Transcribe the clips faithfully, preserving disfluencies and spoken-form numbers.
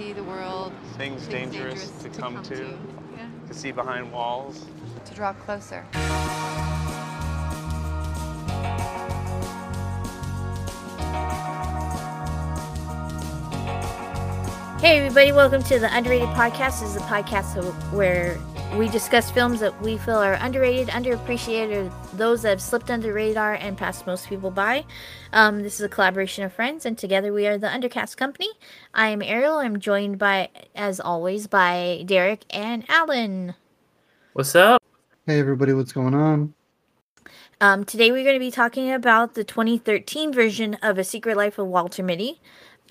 see the world. Things, things dangerous, dangerous to, to come, come to. To. Yeah. To see behind walls. To draw closer. Hey everybody, welcome to the Underrated Podcast. This is a podcast where we discuss films that we feel are underrated, underappreciated, or those that have slipped under the radar and passed most people by. Um, this is a collaboration of friends, and together we are the Undercast Company. I am Ariel. I'm joined by, as always, by Derek and Alan. What's up? Hey everybody, what's going on? Um, today we're going to be talking about the twenty thirteen version of A Secret Life of Walter Mitty.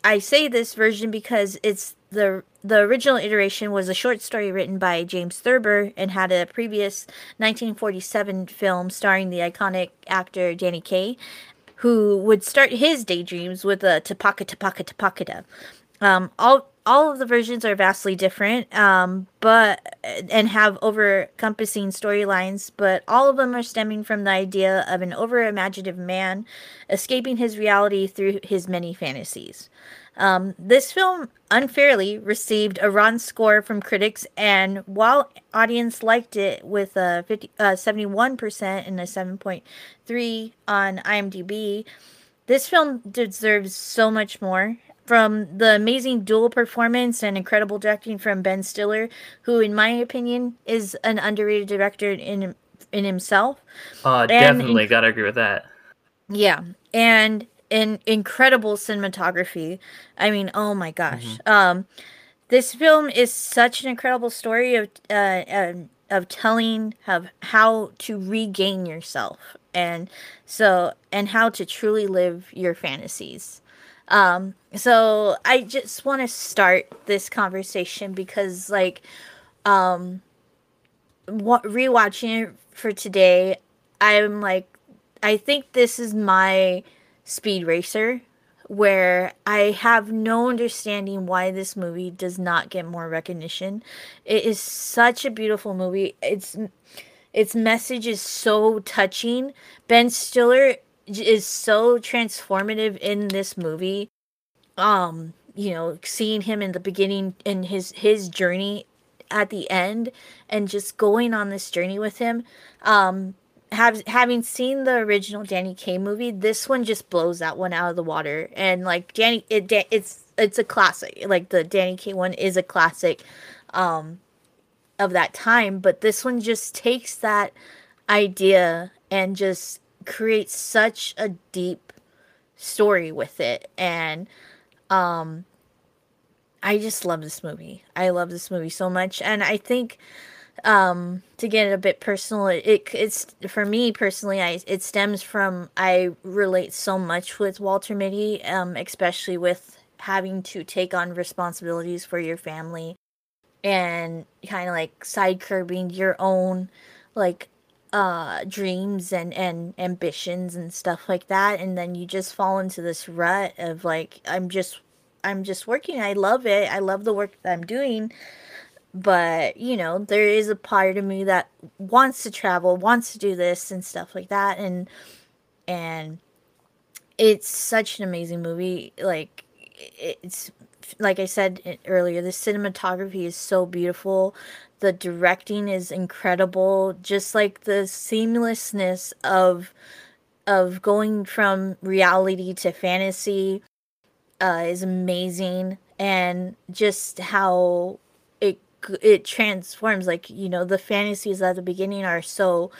I say this version because it's the the original iteration was a short story written by James Thurber and had a previous nineteen forty-seven film starring the iconic actor Danny Kaye, who would start his daydreams with a tapaka tapaka tapakata. Um, all all of the versions are vastly different, um, but and have over-encompassing storylines, but all of them are stemming from the idea of an over-imaginative man escaping his reality through his many fantasies. Um, this film unfairly received a rotten score from critics, and while audience liked it with a fifty, uh, seventy-one percent and a seven point three on IMDb, this film deserves so much more. From the amazing dual performance and incredible directing from Ben Stiller, who, in my opinion, is an underrated director in in himself. Uh, definitely, in, gotta agree with that. Yeah, and... In incredible cinematography. I mean, oh my gosh. Mm-hmm. Um, this film is such an incredible story of uh, um, of telling of how to regain yourself and so and how to truly live your fantasies. Um, so I just want to start this conversation because, like, um, wa- rewatching it for today, I'm like, I think this is my Speed Racer, where I have no understanding why this movie does not get more recognition. It is such a beautiful movie. It's its message is so touching. Ben Stiller is so transformative in this movie. Um, you know, seeing him in the beginning and his his journey at the end, and just going on this journey with him. Um, Have, having seen the original Danny Kaye movie, this one just blows that one out of the water. And like Danny, it, it's it's a classic. Like the Danny Kaye one is a classic um, of that time. But this one just takes that idea and just creates such a deep story with it. And um, I just love this movie. I love this movie so much. And I think... Um, to get a bit personal, it it's for me personally. I it stems from I relate so much with Walter Mitty, um, especially with having to take on responsibilities for your family, and kind of like side curbing your own like uh dreams and and ambitions and stuff like that, and then you just fall into this rut of like I'm just I'm just working. I love it. I love the work that I'm doing. But, you know, there is a part of me that wants to travel, wants to do this and stuff like that. And and it's such an amazing movie. Like, it's, like I said earlier, the cinematography is so beautiful. The directing is incredible. Just like the seamlessness of, of going from reality to fantasy uh, is amazing. And just how... it transforms, like, you know, the fantasies at the beginning are so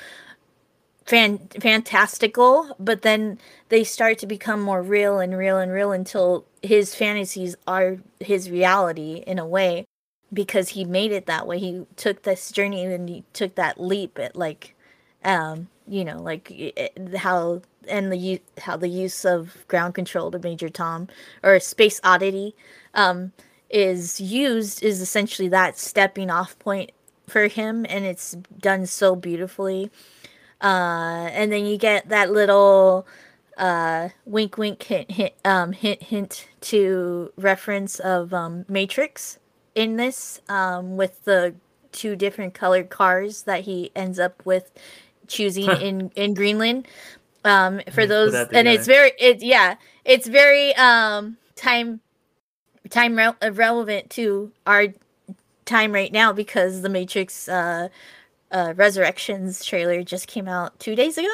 fan- fantastical, but then they start to become more real and real and real until his fantasies are his reality in a way, because he made it that way. He took this journey and he took that leap at like, um, you know, like it, how and the u- how the use of ground control to Major Tom or Space Oddity, um, is used is essentially that stepping off point for him, and it's done so beautifully. Uh, and then you get that little uh, wink, wink, hint, hint, um, hint, hint to reference of um, Matrix in this um, with the two different colored cars that he ends up with choosing in, in Greenland. Um, for those, and it's very, it, yeah, it's very um, time. time re- relevant to our time right now, because the Matrix uh, uh, Resurrections trailer just came out two days ago.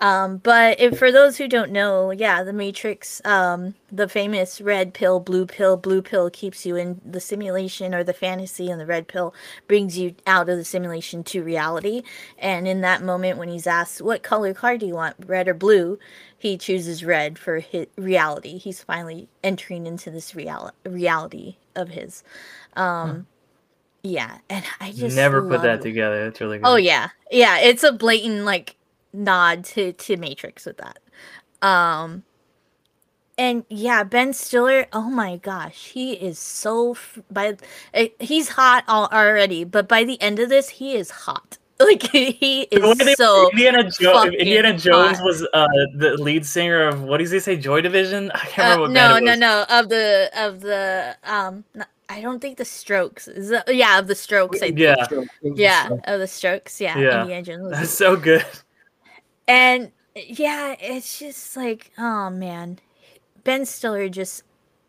Um, but if, for those who don't know, yeah, the Matrix, um, the famous red pill, blue pill, blue pill keeps you in the simulation or the fantasy, and the red pill brings you out of the simulation to reality. And in that moment, when he's asked, what color car do you want, red or blue? He chooses red for his reality. He's finally entering into this real- reality of his. Um, hmm. Yeah, and I just never put that it. together. That's really good. Oh, yeah. Yeah, it's a blatant, like, nod to, to Matrix with that. Um, and yeah, Ben Stiller, oh my gosh, he is so, f- by he's hot all- already, but by the end of this, he is hot. Like, he is so Indiana, jo- Indiana Jones hot. was uh, the lead singer of, what does he say, Joy Division? I can't remember uh, what no, band it was. No, no, no, of the, of the, um, not, I don't think the Strokes. Is that, yeah, of the Strokes, I think. Yeah, yeah of the Strokes, yeah. yeah. Indiana Jones. That's so good. And yeah, it's just like, oh man, Ben Stiller just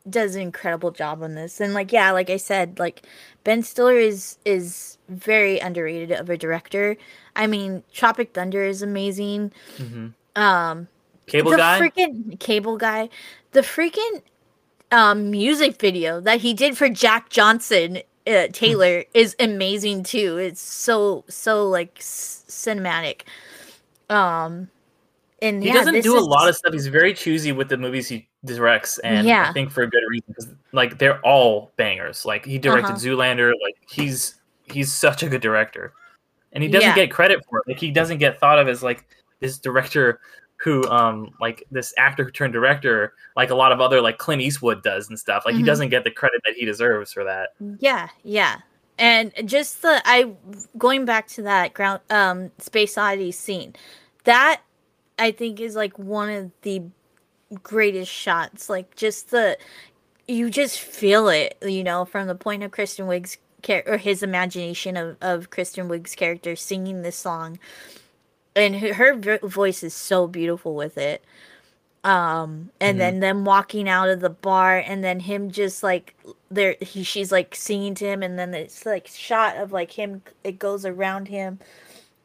does an incredible job on this. And like, yeah, like I said, like Ben Stiller is is very underrated of a director. I mean, Tropic Thunder is amazing. Mm-hmm. Um, Cable the guy, freaking Cable Guy, the freaking um, music video that he did for Jack Johnson uh, Taylor is amazing too. It's so so like s- cinematic. Um, and he yeah, doesn't do a is... lot of stuff. He's very choosy with the movies he directs, and yeah. I think for a good reason, because like they're all bangers. Like he directed uh-huh. Zoolander. Like he's he's such a good director, and he doesn't yeah. get credit for it. Like he doesn't get thought of as like this director who, um, like this actor who turned director, like a lot of other like Clint Eastwood does and stuff. Like mm-hmm. he doesn't get the credit that he deserves for that. Yeah, yeah. And just the I going back to that ground um Space Oddity scene, that I think is like one of the greatest shots. Like just the you just feel it, you know, from the point of Kristen Wiig's char- or his imagination of, of Kristen Wiig's character singing this song, and her, her v- voice is so beautiful with it. Um, and mm-hmm. then them walking out of the bar, and then him just like there, he she's like singing to him, and then it's like shot of like him, it goes around him,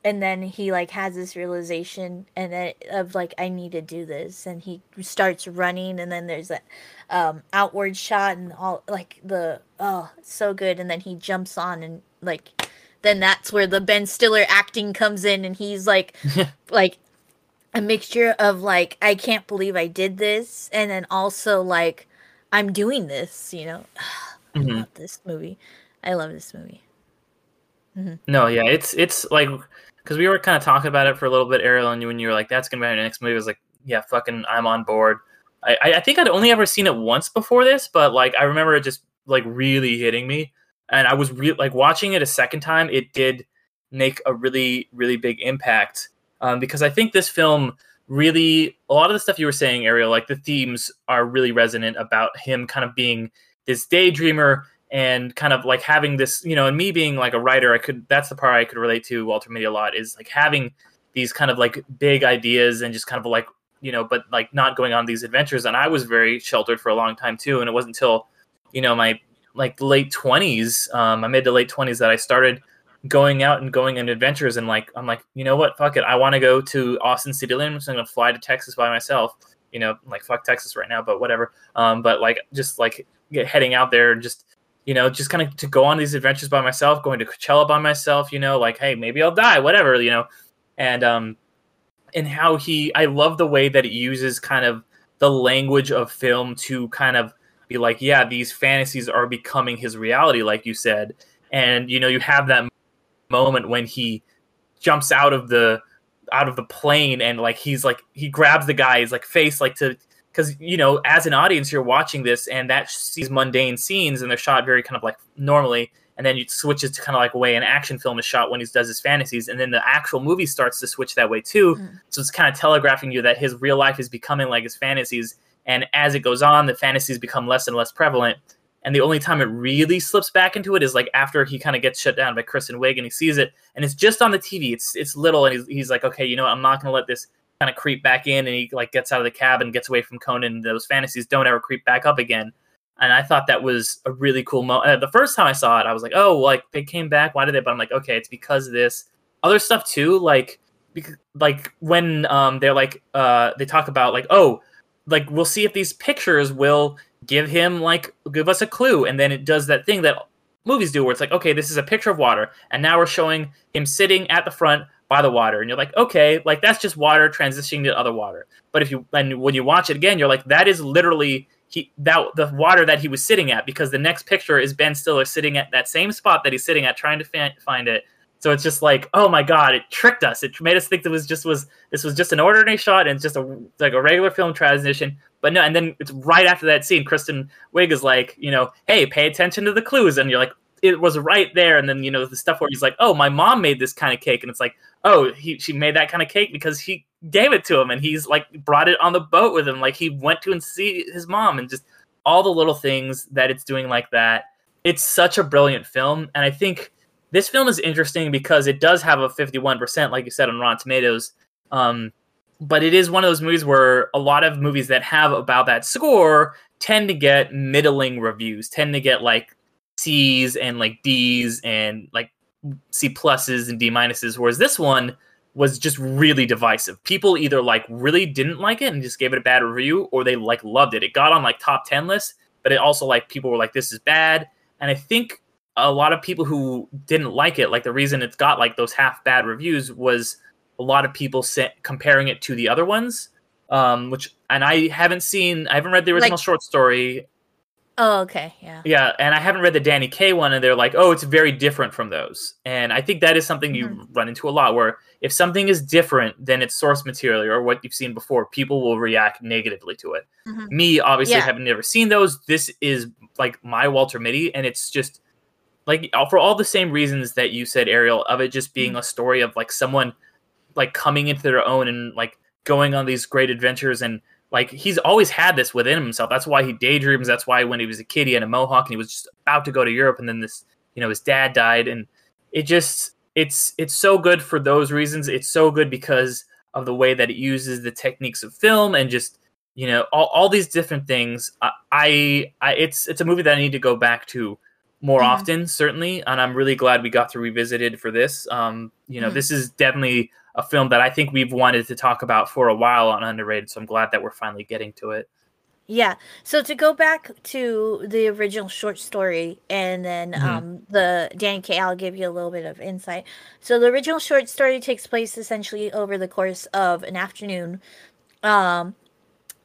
and then he like has this realization, and then of like I need to do this, and he starts running, and then there's that um, outward shot, and all like the oh so good, and then he jumps on, and like then that's where the Ben Stiller acting comes in, and he's like like. A mixture of like I can't believe I did this, and then also like I'm doing this, you know. I mm-hmm. love this movie. I love this movie. Mm-hmm. No, yeah, it's it's like because we were kind of talking about it for a little bit, Ariel, and you and you were like, "That's gonna be our next movie." I was like, "Yeah, fucking, I'm on board." I I think I'd only ever seen it once before this, but like I remember it just like really hitting me, and I was re- like watching it a second time. It did make a really really big impact. Um, because I think this film really, a lot of the stuff you were saying, Ariel, like the themes are really resonant about him kind of being this daydreamer and kind of like having this, you know, and me being like a writer, I could, that's the part I could relate to Walter Mitty a lot is like having these kind of like big ideas and just kind of like, you know, but like not going on these adventures. And I was very sheltered for a long time too. And it wasn't until, you know, my like late twenties, um, my mid to late twenties that I started going out and going on adventures, and like I'm like, you know what, fuck it, I want to go to Austin City Limits, so I'm gonna fly to Texas by myself, you know, like fuck Texas right now, but whatever. Um, but like just like get heading out there, and just you know, just kind of to go on these adventures by myself, going to Coachella by myself, you know, like hey, maybe I'll die, whatever, you know, and um, and how he, I love the way that it uses kind of the language of film to kind of be like, yeah, these fantasies are becoming his reality, like you said, and you know, you have that moment when he jumps out of the out of the plane and like he's like he grabs the guy's like face like to because you know as an audience you're watching this and that sees mundane scenes and they're shot very kind of like normally, and then it switches to kind of like way an action film is shot when he does his fantasies, and then the actual movie starts to switch that way too. Mm. So it's kind of telegraphing you that his real life is becoming like his fantasies, and as it goes on the fantasies become less and less prevalent. And the only time it really slips back into it is like after he kind of gets shut down by Kristen Wiig and he sees it, and it's just on the T V. It's it's little, and he's, he's like, okay, you know what? I'm not gonna let this kind of creep back in. And he like gets out of the cab and gets away from Conan. Those fantasies don't ever creep back up again. And I thought that was a really cool moment. The first time I saw it, I was like, oh, like they came back. Why did they? But I'm like, okay, it's because of this other stuff too. Like, bec- like when um, they're like, uh, they talk about like, oh, like we'll see if these pictures will give him like, give us a clue. And then it does that thing that movies do where it's like, okay, this is a picture of water. And now we're showing him sitting at the front by the water. And you're like, okay, like that's just water transitioning to other water. But if you, and when you watch it again, you're like, that is literally He, that the water that he was sitting at, because the next picture is Ben Stiller sitting at that same spot that he's sitting at, trying to fa- find it. So it's just like, oh my god, it tricked us. It made us think that was just was this was just an ordinary shot and it's just a like a regular film transition. But no, and then it's right after that scene, Kristen Wiig is like, you know, hey, pay attention to the clues, and you're like, it was right there. And then you know the stuff where he's like, oh, my mom made this kind of cake, and it's like, oh, he she made that kind of cake because he gave it to him, and he's like brought it on the boat with him, like he went to and see his mom, and just all the little things that it's doing like that. It's such a brilliant film, and I think this film is interesting because it does have a fifty-one percent, like you said, on Rotten Tomatoes. Um, but it is one of those movies where a lot of movies that have about that score tend to get middling reviews, tend to get like C's and like D's and like C pluses and D minuses, whereas this one was just really divisive. People either like really didn't like it and just gave it a bad review, or they like loved it. It got on like top ten lists, but it also like people were like, this is bad. And I think a lot of people who didn't like it, like the reason it's got like those half bad reviews was a lot of people sa- comparing it to the other ones. Um, which, and I haven't seen, I haven't read the original like- short story. Oh, okay, yeah. Yeah, and I haven't read the Danny Kaye one, and they're like, oh, it's very different from those. And I think that is something you mm. run into a lot, where if something is different than its source material or what you've seen before, people will react negatively to it. Mm-hmm. Me, obviously, yeah. have never seen those. This is, like, my Walter Mitty, and it's just, like, for all the same reasons that you said, Ariel, of it just being mm. a story of, like, someone, like, coming into their own and, like, going on these great adventures and, like, he's always had this within himself. That's why he daydreams. That's why when he was a kid, he had a mohawk and he was just about to go to Europe. And then this, you know, his dad died. And it just, it's it's so good for those reasons. It's so good because of the way that it uses the techniques of film and just, you know, all, all these different things. I, I, I it's it's a movie that I need to go back to more mm-hmm. often, certainly. And I'm really glad we got to revisit it for this. Um, you know, mm-hmm. this is definitely a film that I think we've wanted to talk about for a while on Underrated, so I'm glad that we're finally getting to it. Yeah, so to go back to the original short story, and then mm-hmm. um, the Danny Kaye, I'll give you a little bit of insight. So the original short story takes place essentially over the course of an afternoon. Um,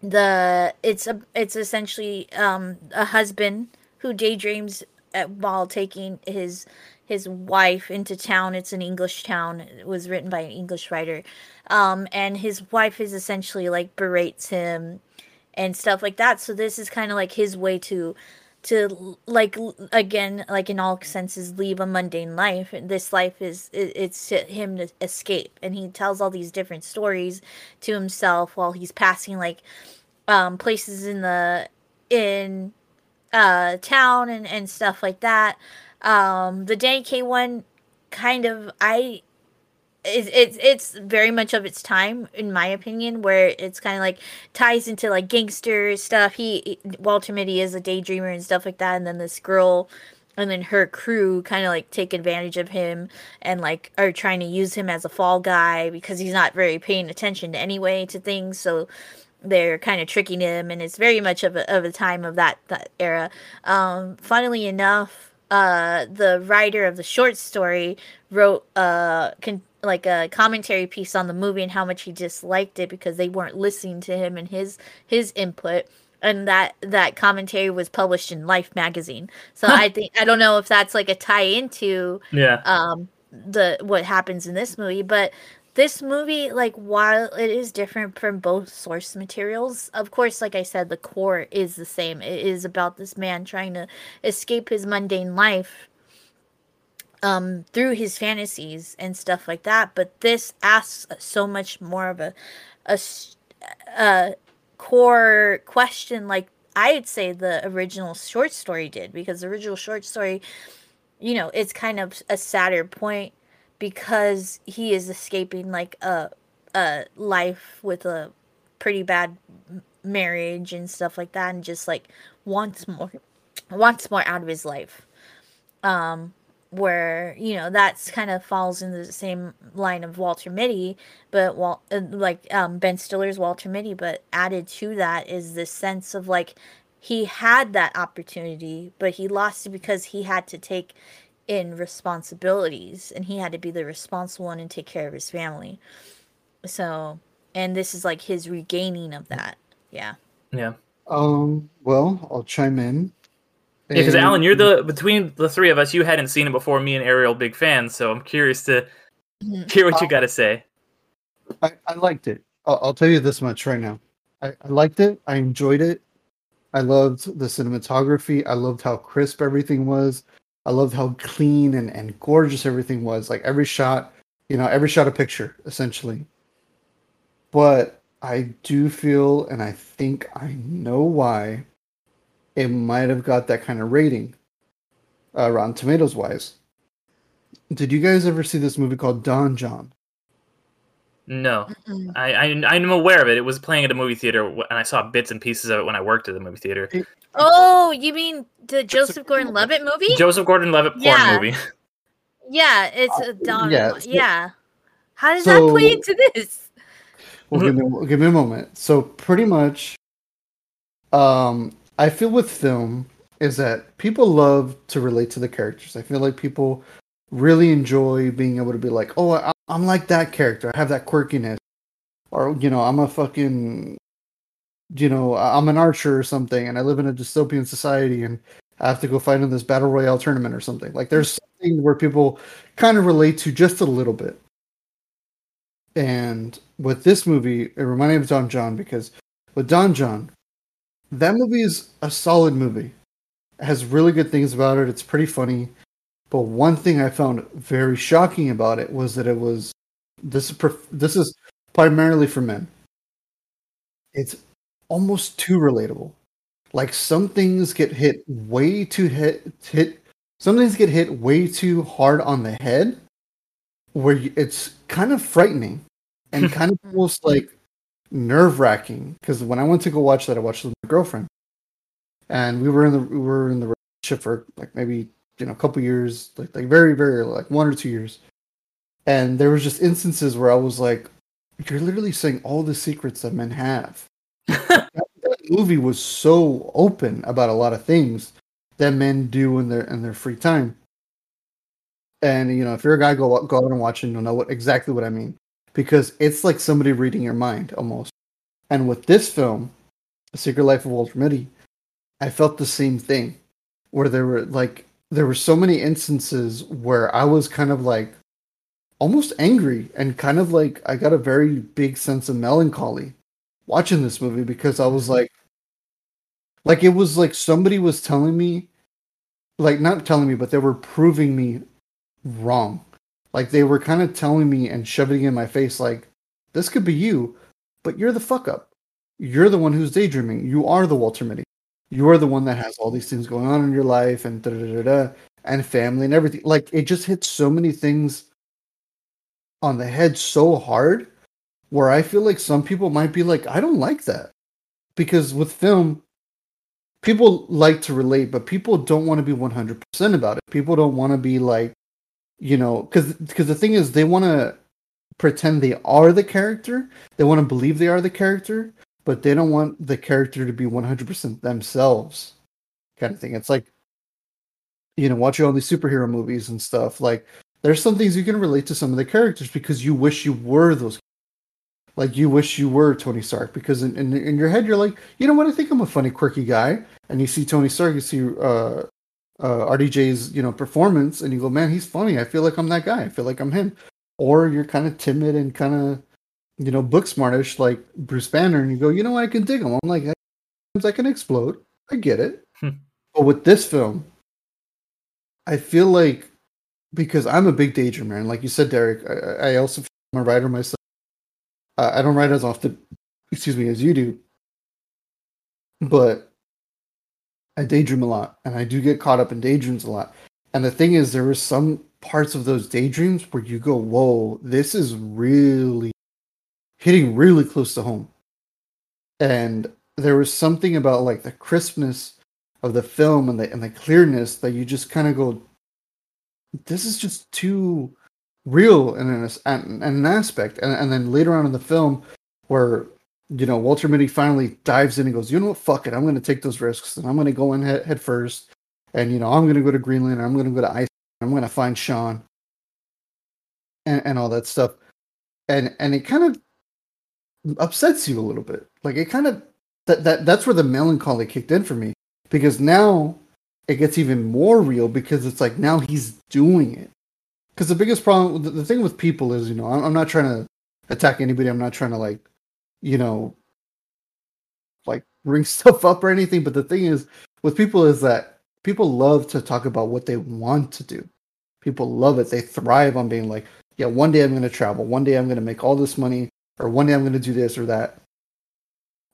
the it's a, it's essentially um, a husband who daydreams at, while taking his his wife into town. It's an English town. It was written by an English writer. Um, and his wife is essentially like berates him and stuff like that. So this is kind of like his way to, to like, again, like in all senses, leave a mundane life. And this life is, it, it's to him to escape. And he tells all these different stories to himself while he's passing like um, places in the, in uh, town and, and stuff like that. Um, the Danny Kaye one kind of, I, it's, it's, it's very much of its time, in my opinion, where it's kind of like ties into like gangster stuff. He, Walter Mitty is a daydreamer and stuff like that. And then this girl and then her crew kind of like take advantage of him and like are trying to use him as a fall guy because he's not very paying attention anyway to things. So they're kind of tricking him, and it's very much of a, of a time of that, that era. Um, funnily enough, Uh, the writer of the short story wrote uh, con- like a commentary piece on the movie and how much he disliked it because they weren't listening to him and his his input. And that, that commentary was published in Life Magazine. So I think I don't know if that's like a tie into yeah. um, the what happens in this movie, but this movie, like, while it is different from both source materials, of course, like I said, the core is the same. It is about this man trying to escape his mundane life um, through his fantasies and stuff like that. But this asks so much more of a, a, a core question, like I would say the original short story did, because the original short story, you know, it's kind of a sadder point, because he is escaping like a a life with a pretty bad marriage and stuff like that, and just like wants more, wants more out of his life. Um, where, you know, that's kind of falls in the same line of Walter Mitty, but Wal- like um, Ben Stiller's Walter Mitty, but added to that is this sense of like, he had that opportunity, but he lost it because he had to take in responsibilities, and he had to be the responsible one and take care of his family. So, and this is like his regaining of that. Yeah. Yeah. Um, well, I'll chime in. Yeah, because Alan, you're the, between the three of us, you hadn't seen it before. Me and Ariel, big fans, so I'm curious to hear what uh, you got to say. I, I liked it. I'll, I'll tell you this much right now. I, I liked it. I enjoyed it. I loved the cinematography. I loved how crisp everything was. I loved how clean and, and gorgeous everything was. Like every shot, you know, every shot a picture, essentially. But I do feel, and I think I know why, it might have got that kind of rating, uh, Rotten Tomatoes wise. Did you guys ever see this movie called Don Jon? No, I, I I'm aware of it. It was playing at a movie theater, and I saw bits and pieces of it when I worked at the movie theater. Oh, you mean the Joseph Gordon-Levitt movie? Joseph Gordon-Levitt porn yeah. movie. Yeah, it's a Don. Yeah. yeah. How does so, that play into this? Well, give me, give me a moment. So pretty much, um. I feel with film is that people love to relate to the characters. I feel like people really enjoy being able to be like, oh, I, I'm like that character. I have that quirkiness. Or, you know, I'm a fucking, you know, I'm an archer or something, and I live in a dystopian society, and I have to go fight in this battle royale tournament or something. Like, there's something where people kind of relate to just a little bit. And with this movie, it reminded me of Don Jon, because with Don Jon, that movie is a solid movie. It has really good things about it. It's pretty funny. But one thing I found very shocking about it was that it was... This is, this is primarily for men. It's almost too relatable. Like, some things get hit way too... Hit, hit, some things get hit way too hard on the head, where it's kind of frightening and kind of almost like... nerve-wracking, because when I went to go watch that, I watched it with my girlfriend, and we were in the we were in the relationship for like maybe you know a couple years, like like very very like one or two years, and there was just instances where I was like, "You're literally saying all the secrets that men have." that, that movie was so open about a lot of things that men do in their in their free time, and you know if you're a guy, go go out and watch it, and you'll know what exactly what I mean. Because it's like somebody reading your mind, almost. And with this film, The Secret Life of Walter Mitty, I felt the same thing. Where there were, like, there were so many instances where I was kind of, like, almost angry. And kind of, like, I got a very big sense of melancholy watching this movie. Because I was, like, like, it was like somebody was telling me, like, not telling me, but they were proving me wrong. Like, they were kind of telling me and shoving it in my face, like, this could be you, but you're the fuck-up. You're the one who's daydreaming. You are the Walter Mitty. You are the one that has all these things going on in your life, and da-da-da-da, and family, and everything. Like, it just hits so many things on the head so hard, where I feel like some people might be like, I don't like that. Because with film, people like to relate, but people don't want to be one hundred percent about it. People don't want to be like, you know, because because the thing is, they want to pretend they are the character. They want to believe they are the character, but they don't want the character to be one hundred percent themselves, kind of thing. It's like, you know, watching all these superhero movies and stuff. Like, there's some things you can relate to some of the characters because you wish you were those. Like, you wish you were Tony Stark, because in, in, in your head, you're like, you know what? I think I'm a funny, quirky guy. And you see Tony Stark, you see... uh Uh, R D J's, you know, performance, and you go, man, he's funny. I feel like I'm that guy. I feel like I'm him. Or you're kind of timid and kind of, you know, book smartish like Bruce Banner, and you go, you know what? I can dig him. I'm like, I can explode. I get it. Hmm. But with this film, I feel like, because I'm a big daydreamer, and like you said, Derek, I, I also feel I'm a writer myself. Uh, I don't write as often, excuse me, as you do. But I daydream a lot, and I do get caught up in daydreams a lot. And the thing is, there were some parts of those daydreams where you go, whoa, this is really hitting really close to home. And there was something about like the crispness of the film and the and the clearness that you just kind of go, this is just too real in an, in an aspect. And, and then later on in the film where, you know, Walter Mitty finally dives in and goes, you know what, fuck it, I'm going to take those risks and I'm going to go in head, head first. And, you know, I'm going to go to Greenland. I'm going to go to Iceland. I'm going to find Sean and, and all that stuff. And, and it kind of upsets you a little bit. Like it kind of, that, that that's where the melancholy kicked in for me, because now it gets even more real, because it's like, now he's doing it. Because the biggest problem, the, the thing with people is, you know, I'm, I'm not trying to attack anybody. I'm not trying to like, you know, like ring stuff up or anything. But the thing is with people is that people love to talk about what they want to do. People love it. They thrive on being like, yeah, one day I'm going to travel. One day I'm going to make all this money, or one day I'm going to do this or that.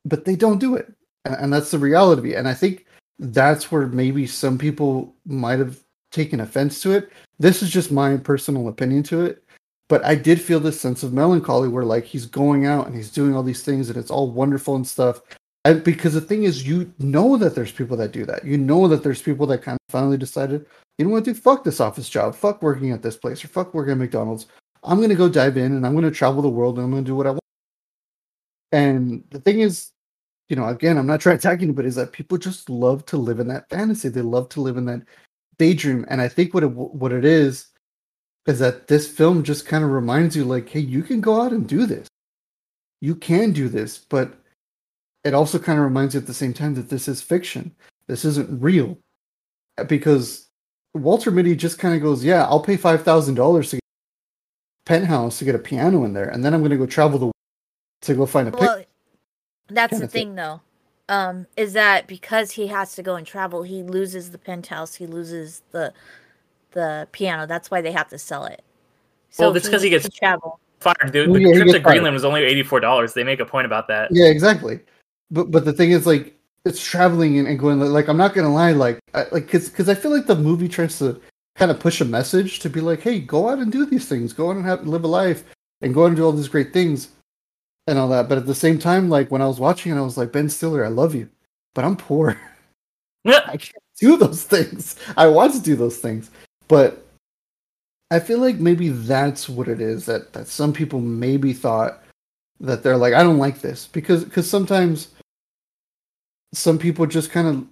But they don't do it. And, and that's the reality. And I think that's where maybe some people might have taken offense to it. This is just my personal opinion to it. But I did feel this sense of melancholy where like he's going out and he's doing all these things and it's all wonderful and stuff. And because the thing is, you know that there's people that do that. You know that there's people that kind of finally decided, you know what, dude, fuck this office job. Fuck working at this place or fuck working at McDonald's. I'm going to go dive in and I'm going to travel the world and I'm going to do what I want. And the thing is, you know, again, I'm not trying to attack anybody, is that people just love to live in that fantasy. They love to live in that daydream. And I think what it, what it is, is that this film just kind of reminds you like, hey, you can go out and do this. You can do this, but it also kind of reminds you at the same time that this is fiction. This isn't real. Because Walter Mitty just kind of goes, yeah, I'll pay five thousand dollars to get a penthouse to get a piano in there, and then I'm going to go travel the world to go find a pic- Well, that's the thing, thing, though, um, is that because he has to go and travel, he loses the penthouse, he loses the the piano. That's why they have to sell it. So well, that's because he, he gets travel. fired, dude. The well, yeah, trip to Greenland fired. was only eighty-four dollars. They make a point about that. Yeah, exactly. But but the thing is, like, it's traveling and, and going, like, I'm not going to lie, like, I, like, because because I feel like the movie tries to kind of push a message to be like, hey, go out and do these things. Go out and have, live a life and go out and do all these great things and all that. But at the same time, like, when I was watching it, I was like, Ben Stiller, I love you, but I'm poor. Yeah. I can't do those things. I want to do those things. But I feel like maybe that's what it is, that, that some people maybe thought that they're like, I don't like this. Because because sometimes some people just kind of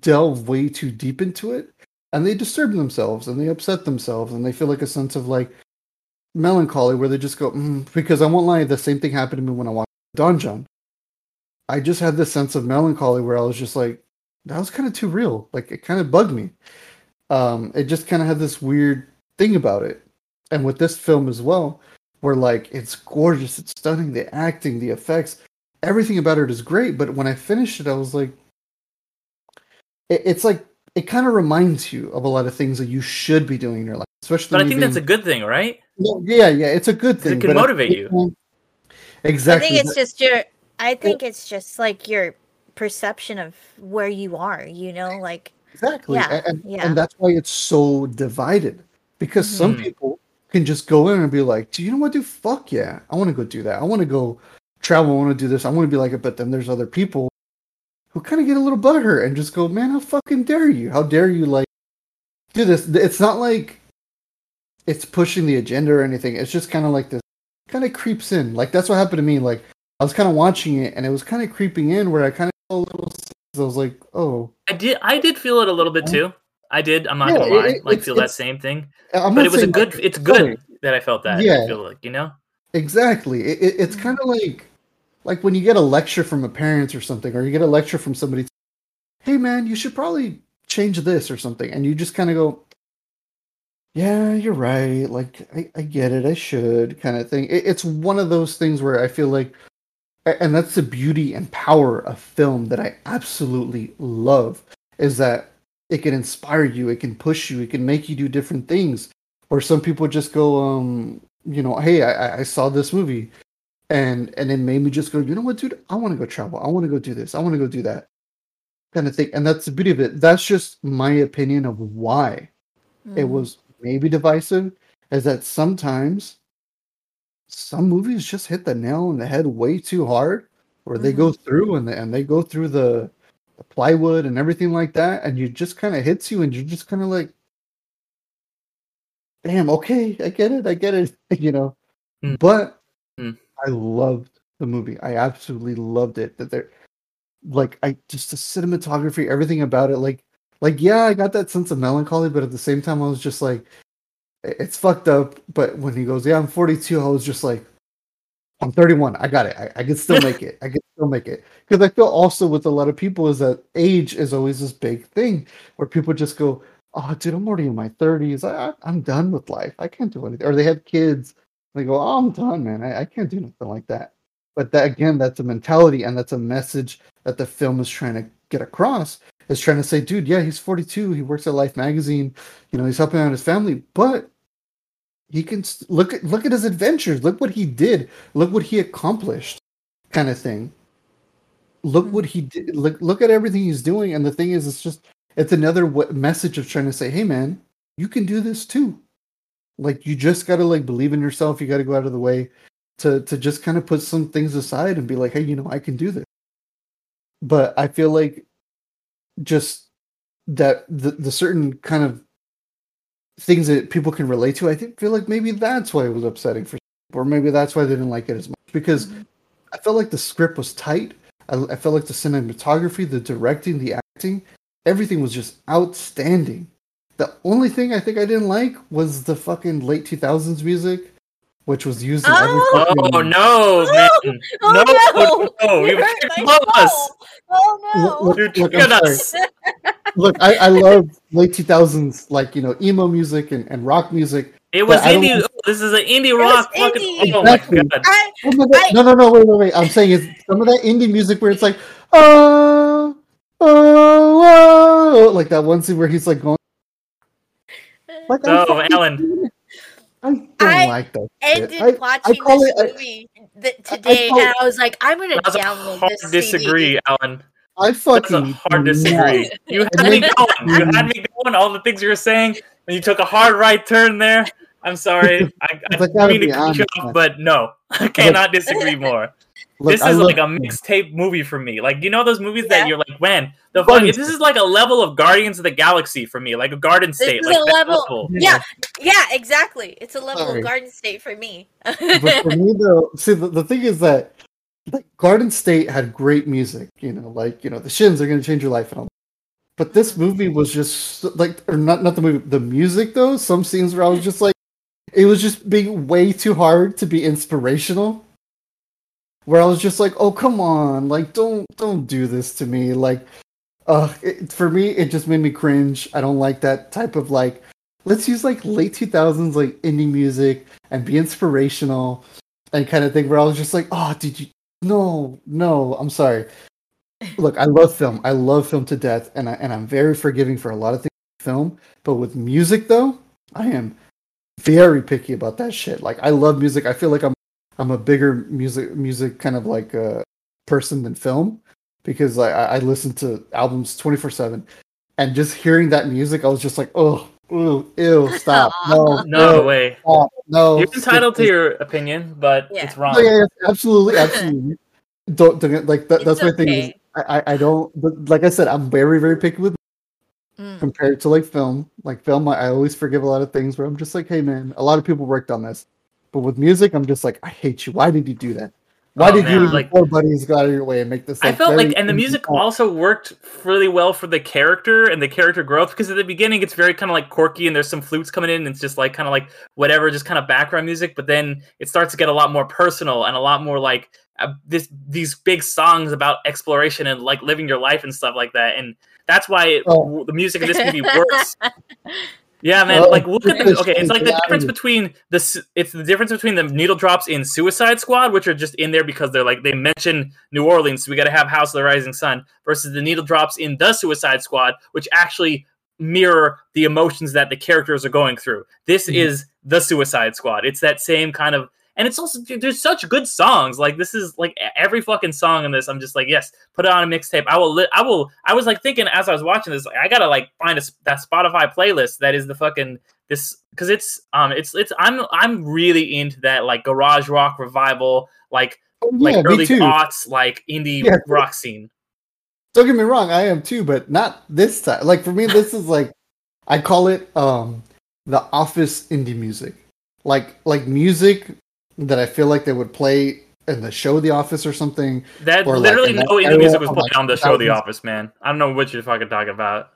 delve way too deep into it, and they disturb themselves, and they upset themselves, and they feel like a sense of like melancholy where they just go, mm, because I won't lie, the same thing happened to me when I watched Don Jon. I just had this sense of melancholy where I was just like, that was kind of too real. Like, it kind of bugged me. Um, it just kind of had this weird thing about it. And with this film as well, where like, it's gorgeous, it's stunning, the acting, the effects, everything about it is great, but when I finished it, I was like, it, it's like, it kind of reminds you of a lot of things that you should be doing in your life. Especially but I think being, that's a good thing, right? Yeah, yeah, it's a good thing. It can motivate it, you. Exactly. I think it's just your, I think it's just like your perception of where you are, you know, like. Exactly. Yeah, and, yeah. and that's why it's so divided, because mm-hmm. some people can just go in and be like, do you know what, dude? Fuck yeah. I want to go do that. I want to go travel. I want to do this. I want to be like it. But then there's other people who kind of get a little butthurt and just go, man, how fucking dare you? How dare you like do this? It's not like it's pushing the agenda or anything. It's just kind of like this kind of creeps in. Like, that's what happened to me. Like, I was kind of watching it and it was kind of creeping in where I kind of felt a little, I was like, oh, I did. I did feel it a little bit too. I did. I'm not yeah, gonna lie. It, it, like, feel that same thing. I'm but it was a good. It's good that I felt that. Yeah. I feel like, you know. Exactly. It, it, it's kind of like, like when you get a lecture from a parent or something, or you get a lecture from somebody. Hey, man, you should probably change this or something, and you just kind of go, yeah, you're right. Like, I, I get it. I should, kind of thing. It, it's one of those things where I feel like. And that's the beauty and power of film that I absolutely love, is that it can inspire you, it can push you, it can make you do different things. Or some people just go, um, you know, hey, I, I saw this movie, and and it made me just go, you know what, dude, I want to go travel, I want to go do this, I want to go do that, kind of thing. And that's the beauty of it. That's just my opinion of why mm. it was maybe divisive, is that sometimes some movies just hit the nail on the head way too hard where mm-hmm. they go through and, and they go through the, the plywood and everything like that, and you just kind of hits you, and you're just kind of like, damn, okay, I get it, I get it, you know. Mm. But mm. I loved the movie. I absolutely loved it. That they're like, I just the cinematography, everything about it. Like, like yeah, I got that sense of melancholy, but at the same time, I was just like, it's fucked up. But when he goes, yeah, I'm forty-two, I was just like, I'm thirty-one. I got it. I, I can still make it. I can still make it. Because I feel also with a lot of people is that age is always this big thing where people just go, oh, dude, I'm already in my thirties. I, I, I'm done with life. I can't do anything. Or they have kids. They go, oh, I'm done, man. I, I can't do nothing like that. But that, again, that's a mentality, and that's a message that the film is trying to get across. It's trying to say, dude, yeah, he's forty-two. He works at Life Magazine. You know, he's helping out his family. But he can st- look at look at his adventures. Look what he did. Look what he accomplished, kind of thing. Look what he did. Look, look at everything he's doing. And the thing is, it's just... It's another w- message of trying to say, hey, man, you can do this too. Like, you just got to, like, believe in yourself. You got to go out of the way to, to just kind of put some things aside and be like, hey, you know, I can do this. But I feel like just that the, the certain kind of things that people can relate to, I think feel like maybe that's why it was upsetting for people, or maybe that's why they didn't like it as much. Because mm-hmm. I felt like the script was tight. I, I felt like the cinematography, the directing, the acting... Everything was just outstanding. The only thing I think I didn't like was the fucking late two thousands music, which was used in oh. every fucking... Oh, no, man. Oh, no, oh, no. no. You can't love us. Oh, no. Look, look, look, I'm sorry. Look, I, I love late two thousands, like, you know, emo music and, and rock music. It was indie. Like... Oh, this is an indie rock. Fucking... Indie. Oh, exactly. My God. I, oh, my God. I... No, no, no, wait, wait, wait. I'm saying it's some of that indie music where it's like, oh, oh, oh. Like that one scene where he's like going. Like, oh, Alan! I don't I like that. Ended shit. watching I, I this it, movie I, th- today, I, I and I was like, "I'm gonna that's download a hard this." Disagree, C D. Alan. I fucking that's a hard disagree. You had me going. You had me going. All the things you were saying, and you took a hard right turn there. I'm sorry. I, I like, didn't mean to cut you off, but no, I cannot look, disagree more. Look, this I is like a mixtape movie for me. Like, you know those movies yeah. that you're like, man, the fuck. This is like a level of Guardians of the Galaxy for me, like a Garden State. This is like a level. level. Yeah, yeah, exactly. It's a level Sorry. of Garden State for me. But for me though, see, the, the thing is that like, Garden State had great music. You know, like you know, the Shins are gonna change your life and all. But this movie was just like, or not, not the movie, the music though. Some scenes where I was just like, it was just being way too hard to be inspirational. Where I was just like, oh, come on, like, don't don't do this to me. Like, uh, it, for me, it just made me cringe. I don't like that type of, like, let's use, like, late two thousands, like, indie music and be inspirational and kind of thing where I was just like, oh, did you, no, no, I'm sorry. Look, I love film. I love film to death, and, I, and I'm very forgiving for a lot of things in film. But with music, though, I am very picky about that shit. Like, I love music. I feel like I'm I'm a bigger music music kind of like uh, person than film, because I, I listen to albums twenty-four seven, and just hearing that music, I was just like, oh, ew, ew stop, no, no ew, way, stop, no. You're entitled to your opinion, but yeah. it's wrong. Oh, yeah, yeah, absolutely, absolutely. don't, don't like that, that's okay. My thing. Is I, I don't but like I said, I'm very very picky with mm. compared to like film. Like film, I, I always forgive a lot of things where I'm just like, hey man, a lot of people worked on this. But with music, I'm just like, I hate you. Why did you do that? Why oh, did man. you like four buddies go out of your way and make this? Like, I felt like, and the music fun. also worked really well for the character and the character growth, because at the beginning it's very kind of like quirky and there's some flutes coming in and it's just like kind of like whatever, just kind of background music. But then it starts to get a lot more personal and a lot more like uh, this these big songs about exploration and like living your life and stuff like that. And that's why it, oh. the music in this movie works. Yeah, man. Well, like, look at the okay. It's like the difference between the it's the difference between the needle drops in Suicide Squad, which are just in there because they're like they mention New Orleans, so we got to have House of the Rising Sun, versus the needle drops in the Suicide Squad, which actually mirror the emotions that the characters are going through. This mm-hmm. is the Suicide Squad. It's that same kind of, and it's also there's such good songs. Like this is like every fucking song in this. I'm just like, yes, put it on a mixtape. I will. Li- I will. I was like thinking as I was watching this, like, I gotta like find a, that Spotify playlist that is the fucking this because it's um it's it's I'm I'm really into that like garage rock revival like oh, yeah, like early aughts, like indie yeah. rock scene. Don't get me wrong, I am too, but not this time. Like for me, this is like I call it um, the office indie music, like like music that I feel like they would play in the show The Office or something. That or literally like, no indie music was played like, on the show The Office, man. I don't know what you're fucking talking about.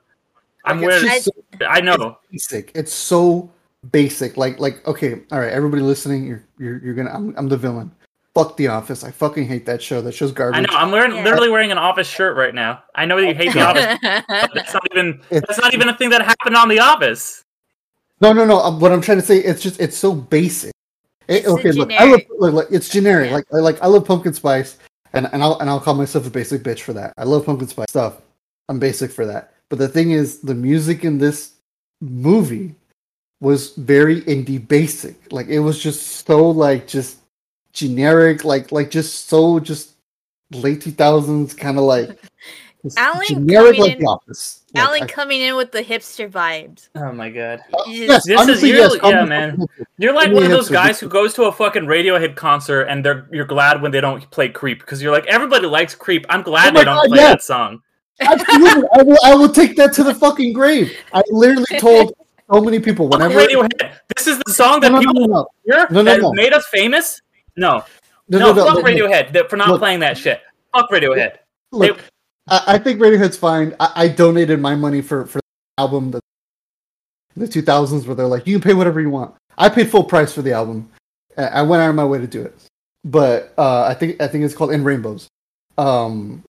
I'm like, weird. So, I know. It's basic. It's so basic. Like, like, okay, all right, everybody listening, you're, you're, you're gonna. I'm, I'm the villain. Fuck The Office. I fucking hate that show. That show's garbage. I know. I'm wearing, yeah. literally wearing an Office shirt right now. I know that you hate The Office. But that's not even. It's, that's not even a thing that happened on The Office. No, no, no. What I'm trying to say, it's just, it's so basic. It, it's okay, look, I love, look, look, it's generic. Yeah. Like, like, I love pumpkin spice, and, and I'll and I'll call myself a basic bitch for that. I love pumpkin spice stuff. I'm basic for that. But the thing is, the music in this movie was very indie basic. Like it was just so like just generic, like like just so just late two thousands kind of like Alan generic like in, The Office. Alan like, coming I, in with the hipster vibes. Oh my god! Uh, yes, this honestly, is yes, yeah, man. You're like one of those hipster, guys hipster. who goes to a fucking Radiohead concert and they're you're glad when they don't play Creep because you're like everybody likes Creep. I'm glad oh they don't god, play yeah. that song. Absolutely, I will. I will take that to the fucking grave. I literally told so many people whenever. Radiohead. This is the song that no, no, people no, no, hear no, no, that no. made us famous. No, no, no, no fuck no, Radiohead no. for not look, playing that shit. Fuck Radiohead. Look, they, I, I think Radiohead's fine. I, I donated my money for for the album that in the two thousands where they're like, you can pay whatever you want. I paid full price for the album. I went out of my way to do it, but uh, I think I think it's called In Rainbows. Um,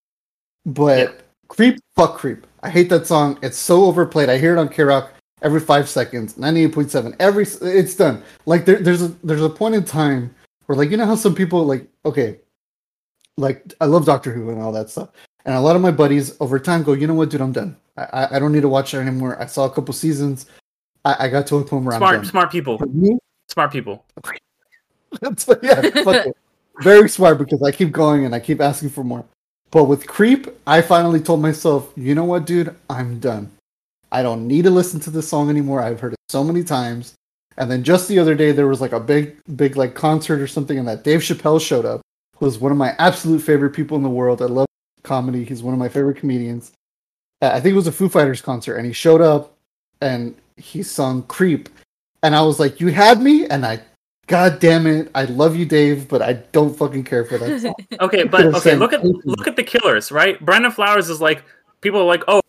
but. Yeah. Creep, fuck Creep. I hate that song. It's so overplayed. I hear it on K-Rock every five seconds. ninety-eight point seven. Every it's done. Like there, there's a there's a point in time where like you know how some people like okay, like I love Doctor Who and all that stuff, and a lot of my buddies over time go, you know what, dude, I'm done. I I, I don't need to watch it anymore. I saw a couple seasons. I, I got to a point where smart, I'm done. Smart people. Me, smart people. So, yeah, fuck it. Very smart because I keep going and I keep asking for more. But with Creep, I finally told myself, you know what, dude? I'm done. I don't need to listen to this song anymore. I've heard it so many times. And then just the other day, there was like a big, big like concert or something, and that Dave Chappelle showed up, who is one of my absolute favorite people in the world. I love comedy. He's one of my favorite comedians. I think it was a Foo Fighters concert, and he showed up, and he sung Creep. And I was like, you had me, and I... God damn it! I love you, Dave, but I don't fucking care for that song. Okay, but okay, look at look at The Killers, right? Brandon Flowers is like, people are like, oh,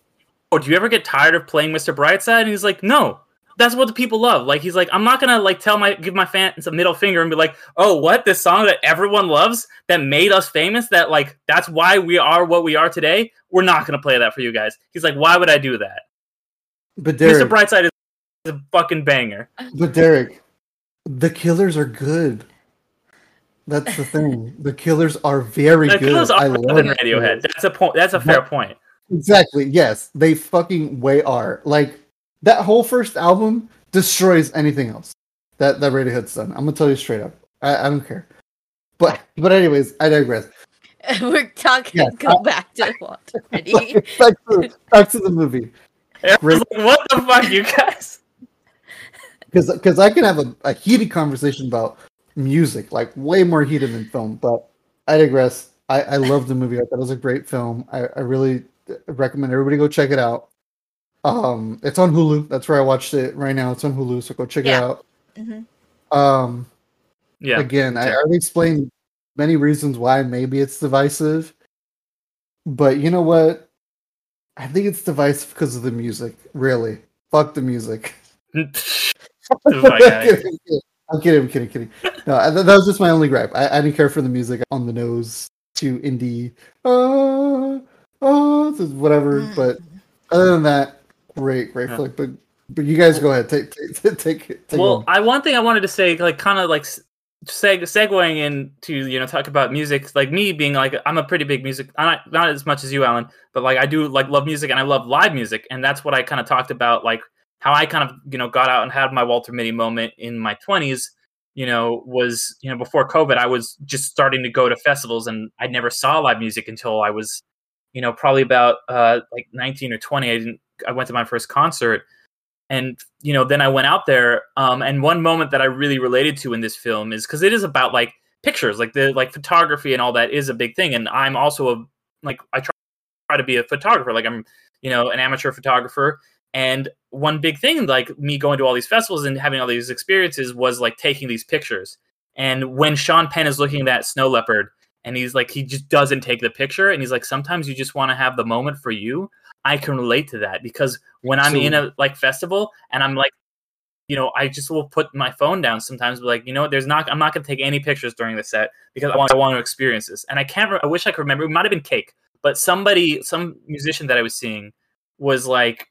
oh, do you ever get tired of playing Mister Brightside? And he's like, no, that's what the people love. Like, he's like, I'm not gonna like tell my give my fans a middle finger and be like, oh, what this song that everyone loves that made us famous that like that's why we are what we are today. We're not gonna play that for you guys. He's like, why would I do that? But Derek, Mister Brightside is a fucking banger. But Derek. The Killers are good. That's the thing. The Killers are very the good. Killers are I love Radiohead. That's a point. That's a fair yeah. point. Exactly. Yes, they fucking way are. Like that whole first album destroys anything else that that Radiohead's done. I'm gonna tell you straight up. I, I don't care. But but anyways, I digress. We're talking. Yes, go I, back to Walter Mitty. Like, back, to, back to the movie. Like, what the fuck, you guys? Because because I can have a, a heated conversation about music, like way more heated than film. But I digress. I, I love the movie. I thought it was a great film. I, I really recommend everybody go check it out. Um, it's on Hulu. That's where I watched it right now. It's on Hulu, so go check yeah. it out. Mm-hmm. Um, yeah. Again, I already explained many reasons why maybe it's divisive. But you know what? I think it's divisive because of the music. Really, fuck the music. I'm kidding, I'm kidding, I'm kidding, kidding. No, that was just my only gripe. I, I didn't care for the music on the nose to indie, uh, uh, whatever. But other than that, great, great yeah. flick. But but you guys go ahead, take take take it. Take well, on. I one thing I wanted to say, like kind of like seg segueing into you know talk about music, like me being like I'm a pretty big music, I'm not not as much as you, Alan, but like I do like love music and I love live music, and that's what I kind of talked about, like. How I kind of, you know, got out and had my Walter Mitty moment in my twenties, you know, was, you know, before COVID, I was just starting to go to festivals and I never saw live music until I was, you know, probably about uh, like nineteen or twenty. I didn't, I went to my first concert and, you know, then I went out there. Um, and one moment that I really related to in this film is because it is about like pictures, like the like photography and all that is a big thing. And I'm also a like I try, try to be a photographer. Like I'm, you know, an amateur photographer. And one big thing, like me going to all these festivals and having all these experiences, was like taking these pictures. And when Sean Penn is looking at that snow leopard, and he's like, he just doesn't take the picture. And he's like, sometimes you just want to have the moment for you. I can relate to that, because when I'm so, in a like festival and I'm like, you know, I just will put my phone down sometimes. But like, you know, there's not, I'm not going to take any pictures during the set because I want, I want to experience this. And I can't, I wish I could remember. It might've been Cake, but somebody, some musician that I was seeing was like,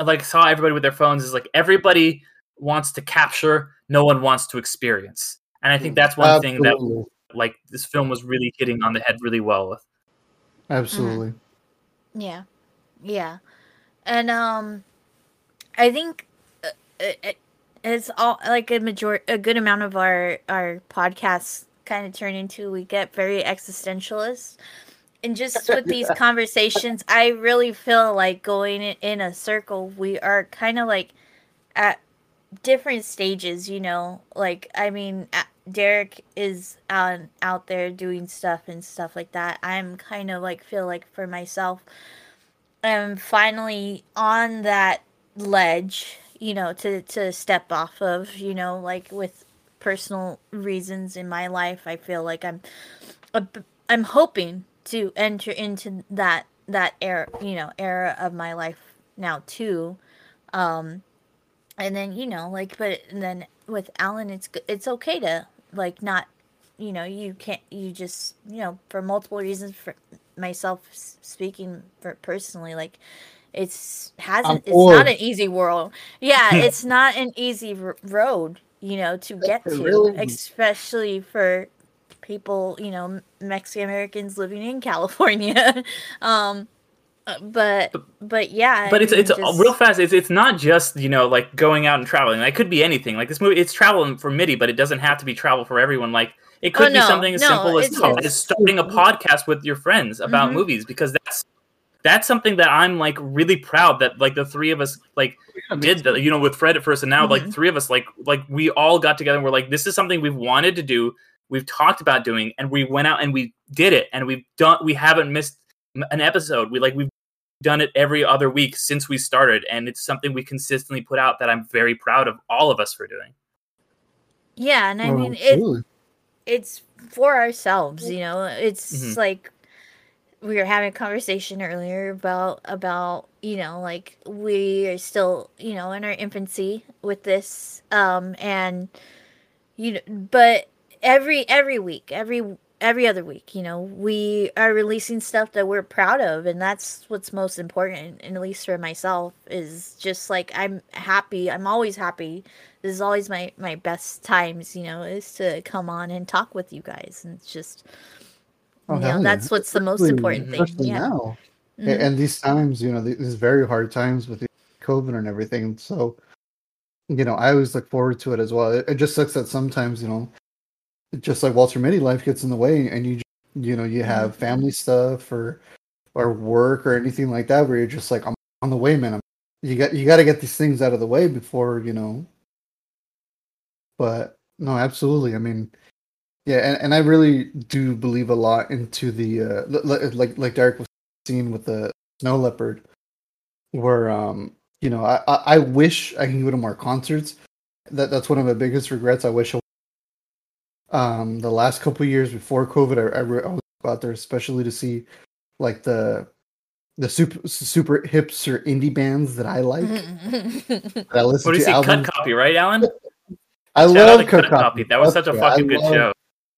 like saw everybody with their phones, is like, everybody wants to capture. No one wants to experience. And I think that's one Absolutely. thing that like this film was really hitting on the head really well with. Absolutely. Mm-hmm. Yeah. Yeah. And um, I think it, it's all like a major, a good amount of our, our podcasts kind of turn into, we get very existentialist. And just with these conversations, I really feel like going in a circle, we are kind of like at different stages, you know, like, I mean, Derek is out, out there doing stuff and stuff like that. I'm kind of like, feel like for myself, I'm finally on that ledge, you know, to, to step off of, you know, like with personal reasons in my life. I feel like I'm, I'm hoping to enter into that, that era, you know, era of my life now too. Um, and then, you know, like, but then with Alan, it's, it's okay to like, not, you know, you can't, you just, you know, for multiple reasons, for myself speaking for personally, like it's hasn't, I'm it's old. not an easy world. Yeah. It's not an easy r- road, you know, to get to, really? especially for people, you know, Mexican Americans living in California. um, But, but but yeah, but it's it's just... real fast. It's it's not just, you know, like going out and traveling. That could be anything. Like this movie, it's travel for Mitty, but it doesn't have to be travel for everyone. Like it could oh, no, be something as no, simple as, oh, as starting a podcast with your friends about mm-hmm. movies, because that's that's something that I'm like really proud that like the three of us like did that. You know, with Fred at first, and now mm-hmm. like three of us like like we all got together and we're like, this is something we've wanted to do, we've talked about doing, and we went out and we did it, and we've done we haven't missed an episode. We like we've. done it every other week since we started, and it's something we consistently put out that I'm very proud of all of us for doing. Yeah, and I oh, mean it really? it's for ourselves, you know. It's mm-hmm. like we were having a conversation earlier about about, you know, like we are still, you know, in our infancy with this, um and you know, but every every week, every every other week, you know, we are releasing stuff that we're proud of, and that's what's most important. And at least for myself, is just like, I'm happy. I'm always happy. This is always my, my best times, you know, is to come on and talk with you guys. And it's just, oh, you know, yeah. that's what's especially, the most important thing. Yeah. Now. Mm-hmm. And these times, you know, these very hard times with COVID and everything. So, you know, I always look forward to it as well. It, it just sucks that sometimes, you know, just like Walter Mitty, life gets in the way, and you you know you have family stuff or or work or anything like that where you're just like, I'm on the way, man. I'm, you got you got to get these things out of the way before, you know. But no, absolutely. I mean, yeah, and, and I really do believe a lot into the uh, like like Derek was seeing with the snow leopard, where um you know I I, I wish I can go to more concerts. That that's one of my biggest regrets. I wish. I Um, the last couple of years before COVID, I, I, re- I was out there especially to see like the the super super hipster indie bands that I like. that I listen what do you to say? Cut Copy, right, Alan? I Shout love Cut Copy. Copy. That was such a yeah, fucking I good show.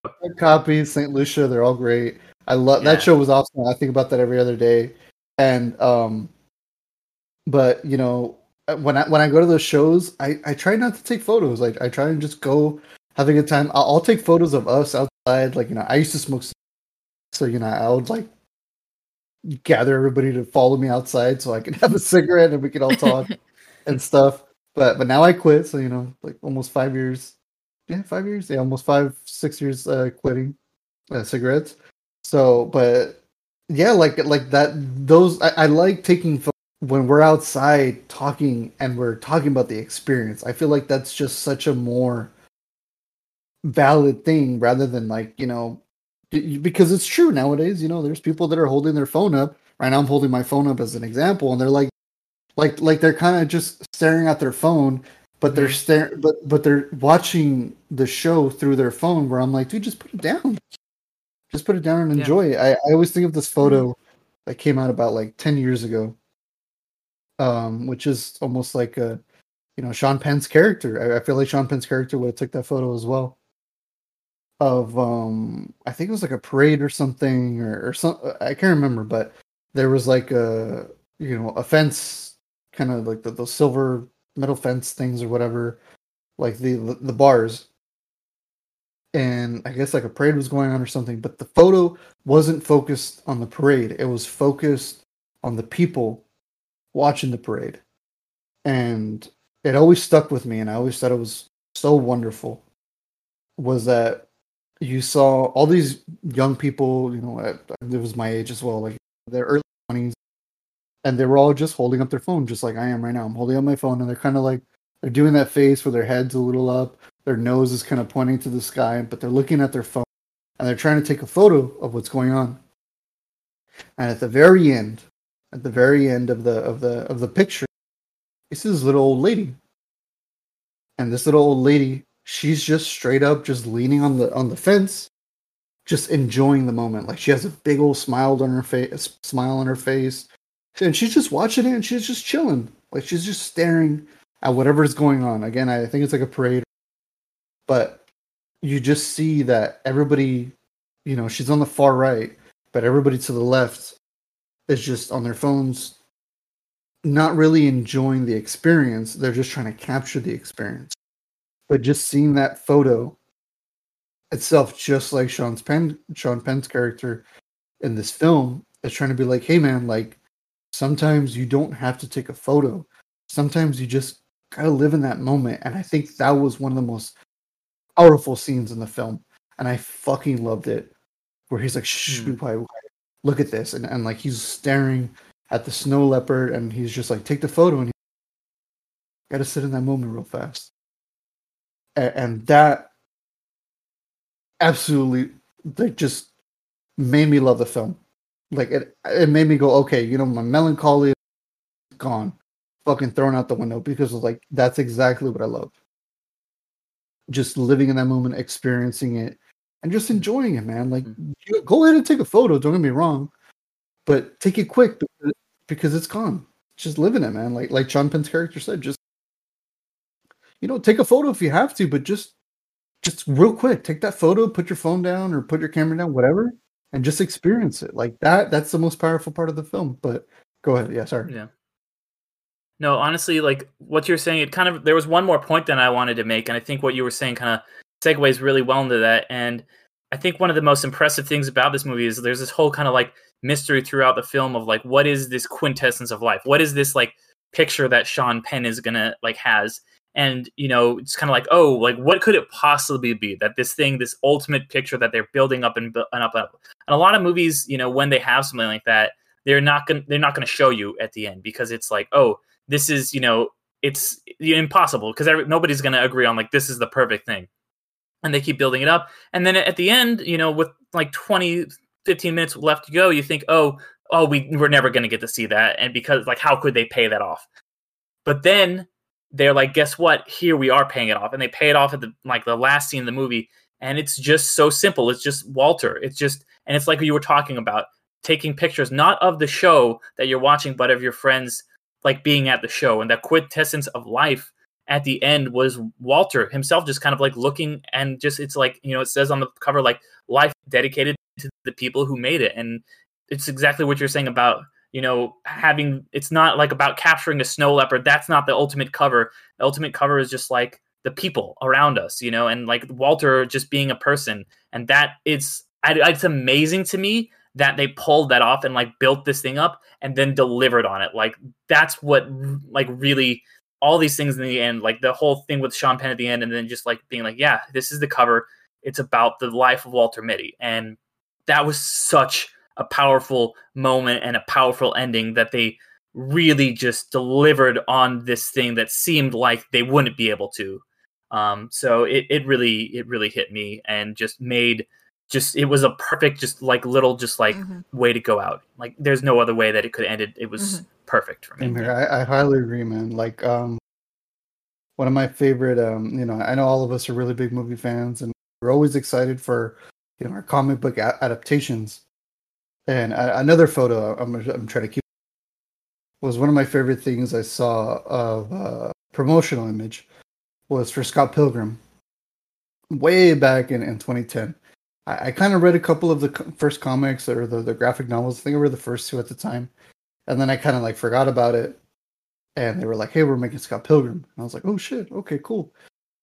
Cut Copy, Saint Lucia, they're all great. I love yeah. that show was awesome. I think about that every other day. And um, but you know, when I when I go to those shows, I, I try not to take photos. I I try and just go. Have a good time. I'll, I'll take photos of us outside. Like, you know, I used to smoke, so, you know, I would like gather everybody to follow me outside so I could have a cigarette and we could all talk and stuff. But but now I quit. So, you know, like almost five years. Yeah, five years. Yeah, almost five, six years uh, quitting uh, cigarettes. So, but yeah, like like that. Those I, I like taking photos when we're outside talking and we're talking about the experience. I feel like that's just such a more valid thing rather than like, you know, because it's true nowadays, you know, there's people that are holding their phone up. Right now I'm holding my phone up as an example, and they're like, like, like they're kind of just staring at their phone, but they're staring, but, but they're watching the show through their phone, where I'm like, dude, just put it down. Just put it down and enjoy yeah. it. I, I always think of this photo that came out about like ten years ago, um, which is almost like a, you know, Sean Penn's character. I, I feel like Sean Penn's character would have took that photo as well. Of um, I think it was like a parade or something, or, or some I can't remember, but there was like a you know a fence, kind of like the those silver metal fence things or whatever, like the the bars. And I guess like a parade was going on or something, but the photo wasn't focused on the parade. It was focused on the people watching the parade. And it always stuck with me, and I always thought it was so wonderful, was that you saw all these young people, you know, at, it was my age as well, like their early twenties, and they were all just holding up their phone, just like I am right now. I'm holding up my phone, and they're kind of like, they're doing that face where their head's a little up, their nose is kind of pointing to the sky, but they're looking at their phone, and they're trying to take a photo of what's going on. And at the very end, at the very end of the of the of the picture, it's this little old lady. And this little old lady, she's just straight up just leaning on the on the fence, just enjoying the moment. Like, she has a big old smile on her face, smile on her face, and she's just watching it, and she's just chilling. Like, she's just staring at whatever's going on. Again, I think it's like a parade. But you just see that everybody, you know, she's on the far right, but everybody to the left is just on their phones, not really enjoying the experience. They're just trying to capture the experience. But just seeing that photo itself, just like Sean's Penn, Sean Penn's character in this film, is trying to be like, hey, man, like, sometimes you don't have to take a photo. Sometimes you just got to live in that moment. And I think that was one of the most powerful scenes in the film, and I fucking loved it, where he's like, shh, mm. quiet, look at this, and, and like he's staring at the snow leopard, and he's just like, take the photo, and he gotta sit in that moment real fast, and, and that absolutely, that just made me love the film. Like, it it made me go, okay, you know, my melancholy is gone, fucking thrown out the window, because it was like, that's exactly what I love. Just living in that moment, experiencing it, and just enjoying it, man. Like, you, go ahead and take a photo. Don't get me wrong, but take it quick, because, because it's gone. Just live in it, man. Like, like Sean Penn's character said, just, you know, take a photo if you have to, but just, just real quick, take that photo, put your phone down or put your camera down, whatever, and just experience it. Like that, that's the most powerful part of the film. But go ahead. Yeah, sorry. Yeah. No, honestly, like what you're saying, it kind of, there was one more point that I wanted to make, and I think what you were saying kind of segues really well into that. And I think one of the most impressive things about this movie is there's this whole kind of like mystery throughout the film of like, what is this quintessence of life? What is this like picture that Sean Penn is gonna like has? And, you know, it's kind of like, oh, like what could it possibly be that this thing, this ultimate picture that they're building up and, and up and up. And a lot of movies, you know, when they have something like that, they're not gonna they're not gonna show you at the end, because it's like, oh, this is, you know, it's impossible, because nobody's going to agree on like, this is the perfect thing. And they keep building it up. And then at the end, you know, with like twenty, fifteen minutes left to go, you think, oh, oh, we, we're never going to get to see that. And because like, how could they pay that off? But then they're like, guess what? Here we are paying it off. And they pay it off at the, like the last scene of the movie. And it's just so simple. It's just Walter. It's just, and it's like what you were talking about, taking pictures, not of the show that you're watching, but of your friends, like being at the show. And the quintessence of life at the end was Walter himself just kind of like looking, and just, it's like, you know, it says on the cover, like life dedicated to the people who made it. And it's exactly what you're saying about, you know, having, it's not like about capturing a snow leopard. That's not the ultimate cover. The ultimate cover is just like the people around us, you know, and like Walter just being a person. And that it's, I, it's amazing to me that they pulled that off and like built this thing up and then delivered on it. Like that's what like really all these things in the end, like the whole thing with Sean Penn at the end, and then just like being like, yeah, this is the cover. It's about the life of Walter Mitty. And that was such a powerful moment and a powerful ending, that they really just delivered on this thing that seemed like they wouldn't be able to. Um, so it, it really, it really hit me and just made just, it was a perfect, just like little, just like mm-hmm. way to go out. Like there's no other way that it could end it. It was mm-hmm. perfect for me. Here, I, I highly agree, man. Like, um, one of my favorite, um, you know, I know all of us are really big movie fans and we're always excited for, you know, our comic book a- adaptations. And uh, another photo I'm, I'm trying to keep was one of my favorite things I saw of uh, promotional image was for Scott Pilgrim way back in, in twenty ten. I, I kind of read a couple of the co- first comics or the, the graphic novels. I think I read the first two at the time. And then I kind of like forgot about it. And they were like, hey, we're making Scott Pilgrim. And I was like, oh, shit. Okay, cool.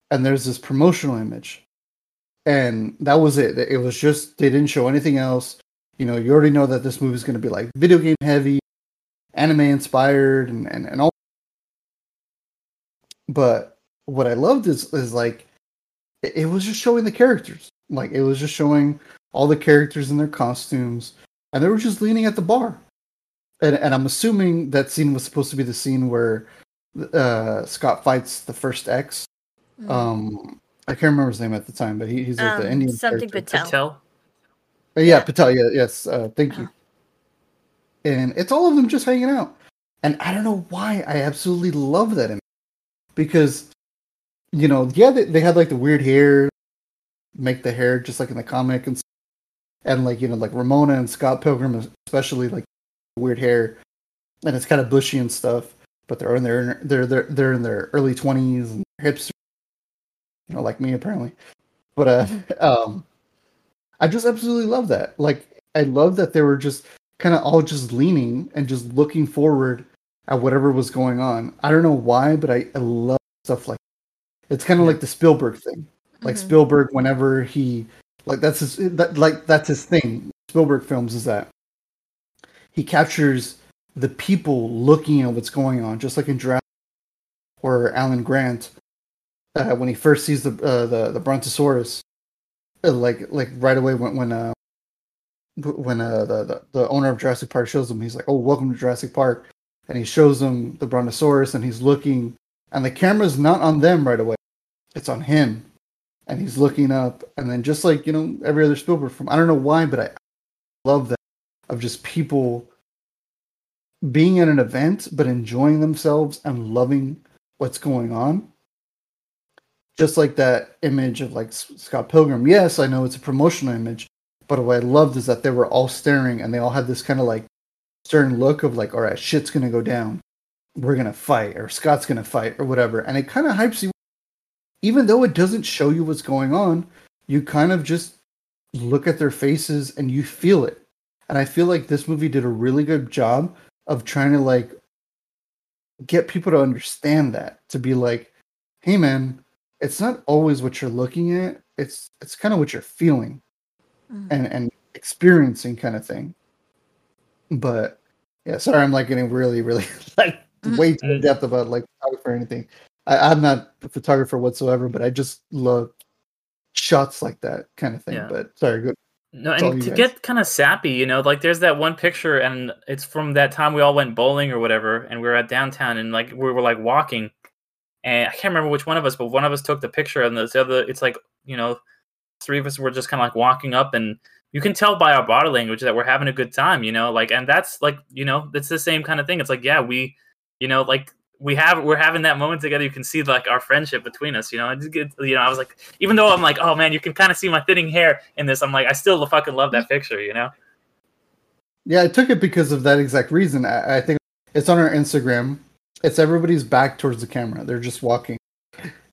And there's this promotional image. And that was it. It was just, they didn't show anything else. You know, you already know that this movie is going to be like video game heavy, anime inspired, and, and, and all. But what I loved is, is like, it, it was just showing the characters. Like, it was just showing all the characters in their costumes. And they were just leaning at the bar. And, and I'm assuming that scene was supposed to be the scene where uh, Scott fights the first X. Mm. Um, I can't remember his name at the time, but he, he's like um, the Indian something character. Patel. Patel? Yeah, yeah, Patel. Yeah, yes. Uh, thank oh. you. And it's all of them just hanging out. And I don't know why I absolutely love that image. Because, you know, yeah, they, they had like the weird hair, make the hair just like in the comic. And, and like, you know, like Ramona and Scott Pilgrim, especially like weird hair, and it's kind of bushy and stuff, but they're in their they're they're they're in their early twenties and hipster, you know, like me apparently. But uh, um, I just absolutely love that. Like, I love that they were just kind of all just leaning and just looking forward at whatever was going on. I don't know why, but I, I love stuff like that. It's kind of like the Spielberg thing. Like mm-hmm. Spielberg, whenever he like that's his that, like that's his thing. Spielberg films is that. He captures the people looking at what's going on, just like in Jurassic or Alan Grant uh, when he first sees the uh, the, the Brontosaurus, uh, like like right away when when uh, when uh, the, the the owner of Jurassic Park shows him, he's like, "Oh, welcome to Jurassic Park," and he shows him the Brontosaurus, and he's looking, and the camera's not on them right away; it's on him, and he's looking up, and then just like you know every other Spielberg film, I don't know why, but I love that. Of just people being at an event, but enjoying themselves and loving what's going on. Just like that image of like Scott Pilgrim. Yes, I know it's a promotional image, but what I loved is that they were all staring and they all had this kind of like certain look of like, all right, shit's going to go down. We're going to fight or Scott's going to fight or whatever. And it kind of hypes you. Even though it doesn't show you what's going on, you kind of just look at their faces and you feel it. And I feel like this movie did a really good job of trying to like get people to understand that, to be like, hey man, it's not always what you're looking at. It's it's kind of what you're feeling mm-hmm. and, and experiencing kind of thing. But yeah, sorry, I'm like getting really, really like way too in depth about like photography or anything. I, I'm not a photographer whatsoever, but I just love shots like that kind of thing. Yeah. But sorry, good. No, and to guys. Get kind of sappy, you know, like there's that one picture and it's from that time we all went bowling or whatever. And we were at downtown and like we were like walking and I can't remember which one of us, but one of us took the picture and the other, it's like, you know, three of us were just kind of like walking up and you can tell by our body language that we're having a good time, you know, like, and that's like, you know, it's the same kind of thing. It's like, yeah, we, you know, like we have, we're having that moment together. You can see like our friendship between us, you know, and you know, I was like, even though I'm like, oh man, you can kind of see my thinning hair in this. I'm like, I still fucking love that picture, you know? Yeah. I took it because of that exact reason. I, I think it's on our Instagram. It's everybody's back towards the camera. They're just walking.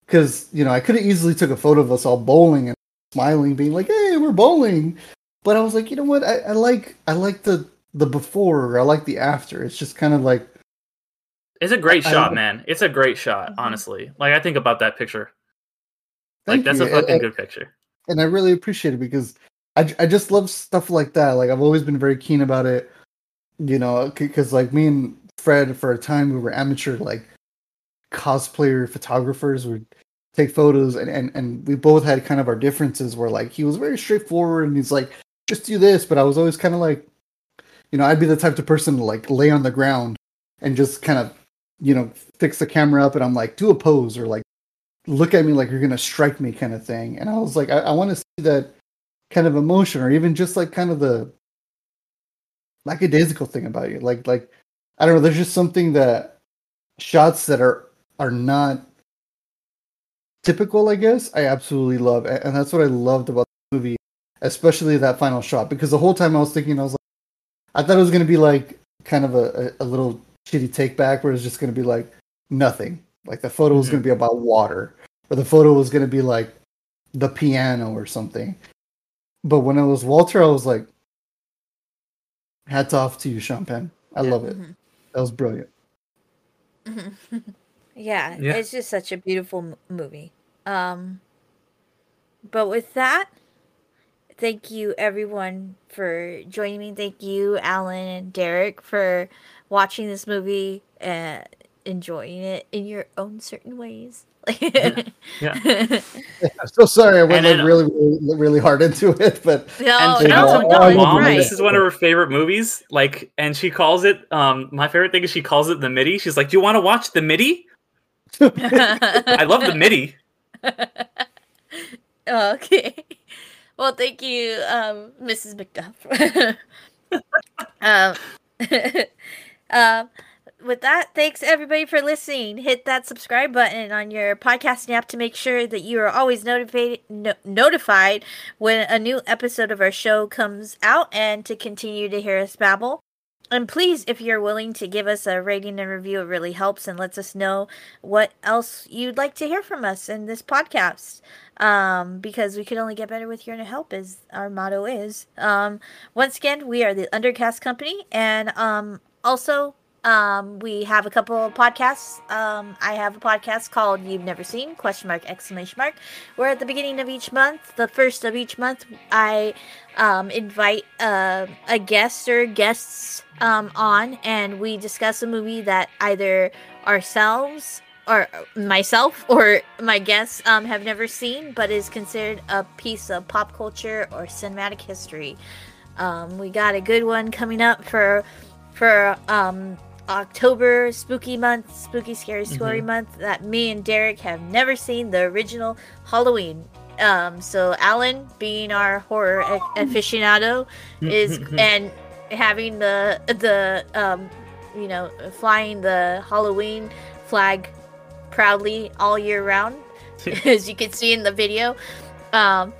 Cause you know, I could have easily took a photo of us all bowling and smiling, being like, hey, we're bowling. But I was like, you know what? I, I like, I like the, the before, or I like the after. It's just kind of like, It's a great I, shot, I, man. It's a great shot, honestly. Like, I think about that picture. Like, that's you. a fucking I, I, good picture. And I really appreciate it because I, I just love stuff like that. Like, I've always been very keen about it, you know, because, like, me and Fred, for a time, we were amateur, like, cosplayer photographers. We'd take photos, and, and, and we both had kind of our differences where, like, he was very straightforward, and he's like, just do this. But I was always kind of like, you know, I'd be the type of person to, like, lay on the ground and just kind of, you know, fix the camera up and I'm like, do a pose or like look at me like you're going to strike me kind of thing. And I was like, I, I want to see that kind of emotion, or even just like kind of the lackadaisical thing about you. Like, like, I don't know. There's just something that shots that are, are not typical, I guess, I absolutely love. And that's what I loved about the movie, especially that final shot, because the whole time I was thinking, I was like, I thought it was going to be like kind of a, a little shitty take back where it's just going to be like nothing. Like the photo was mm-hmm. going to be about water, or the photo was going to be like the piano or something. But when it was Walter, I was like, hats off to you, Sean Penn. I yeah. love it. Mm-hmm. That was brilliant. Mm-hmm. yeah, yeah, it's just such a beautiful m- movie. Um, but with that, thank you everyone for joining me. Thank you, Alan and Derek, for watching this movie and enjoying it in your own certain ways. yeah. yeah. I'm so sorry I went like, really, really, really hard into it, but no, and no, no, no right. This is one of her favorite movies. Like, and she calls it. Um, my favorite thing is she calls it the MIDI. She's like, "Do you want to watch the MIDI?" I love the MIDI. Okay. Well, thank you, um, Missus McDuff. um, um, with that, thanks everybody for listening. Hit that subscribe button on your podcasting app to make sure that you are always notified no- notified when a new episode of our show comes out, and to continue to hear us babble. And please, if you're willing to give us a rating and review, it really helps and lets us know what else you'd like to hear from us in this podcast. Um, because we can only get better with your help, is our motto is. Um, once again, we are the Undercast Company, and um, also um, we have a couple of podcasts. Um, I have a podcast called "You've Never Seen?" question mark exclamation mark. Where at the beginning of each month, the first of each month, I um, invite uh, a guest or guests. Um, on, and we discuss a movie that either ourselves or myself or my guests um, have never seen, but is considered a piece of pop culture or cinematic history. Um, we got a good one coming up for for um, October, spooky month, spooky scary story mm-hmm. month, that me and Derek have never seen the original Halloween. Um, so Alan, being our horror a- aficionado, is and having the the um you know flying the Halloween flag proudly all year round, as you can see in the video. Um,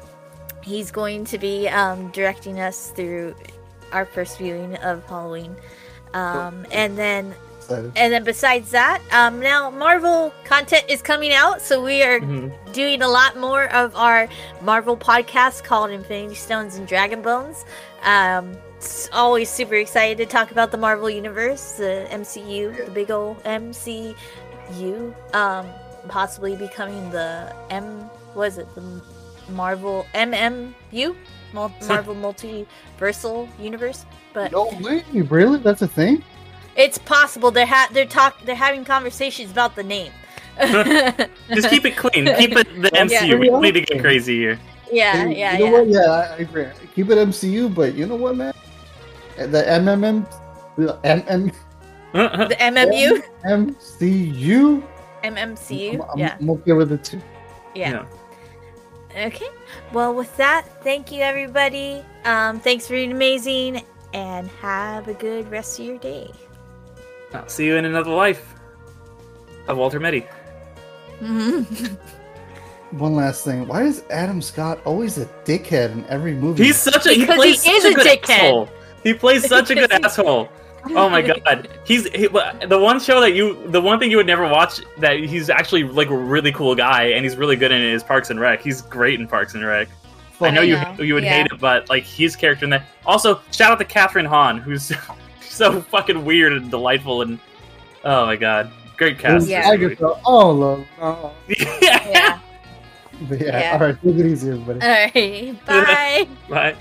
he's going to be um directing us through our first viewing of Halloween. Um, and then and then besides that, um, now Marvel content is coming out, so we are mm-hmm. doing a lot more of our Marvel podcast called Infinity Stones and Dragon Bones. Um. Always super excited to talk about the Marvel Universe, the M C U, the big old M C U, um, possibly becoming the M, what is it, the Marvel, M M U, Marvel Multiversal Universe, but... No way, really? That's a thing? It's possible. They're ha- they're talk- they're having conversations about the name. Just keep it clean. Keep it the M C U. Yeah. We don't need to get crazy here. Yeah, hey, yeah, you know yeah. What? Yeah, I agree. Keep it M C U, but you know what, man? The M M M, the M M, the M M U, M C U, M M C U. I'm, I'm, yeah, I'm okay with it too. Yeah. yeah. Okay. Well, with that, thank you, everybody. Um, thanks for being amazing, and have a good rest of your day. I'll see you in another life of Walter Mitty. Mm-hmm. One last thing. Why is Adam Scott always a dickhead in every movie? He's such a he because plays he is such a, a good dickhead. Asshole. He plays such a good asshole. Oh my god. He's he, the one show that you the one thing you would never watch that he's actually like a really cool guy and he's really good in it is Parks and Rec. He's great in Parks and Rec. Well, I know you yeah. you would yeah. hate it, but like his character in that. Also, shout out to Catherine Hahn, who's so fucking weird and delightful, and oh my god. Great cast. Yeah. I get so all of oh. Yeah. yeah. But yeah, yeah. All right, take it easy, everybody. All right, bye. Bye.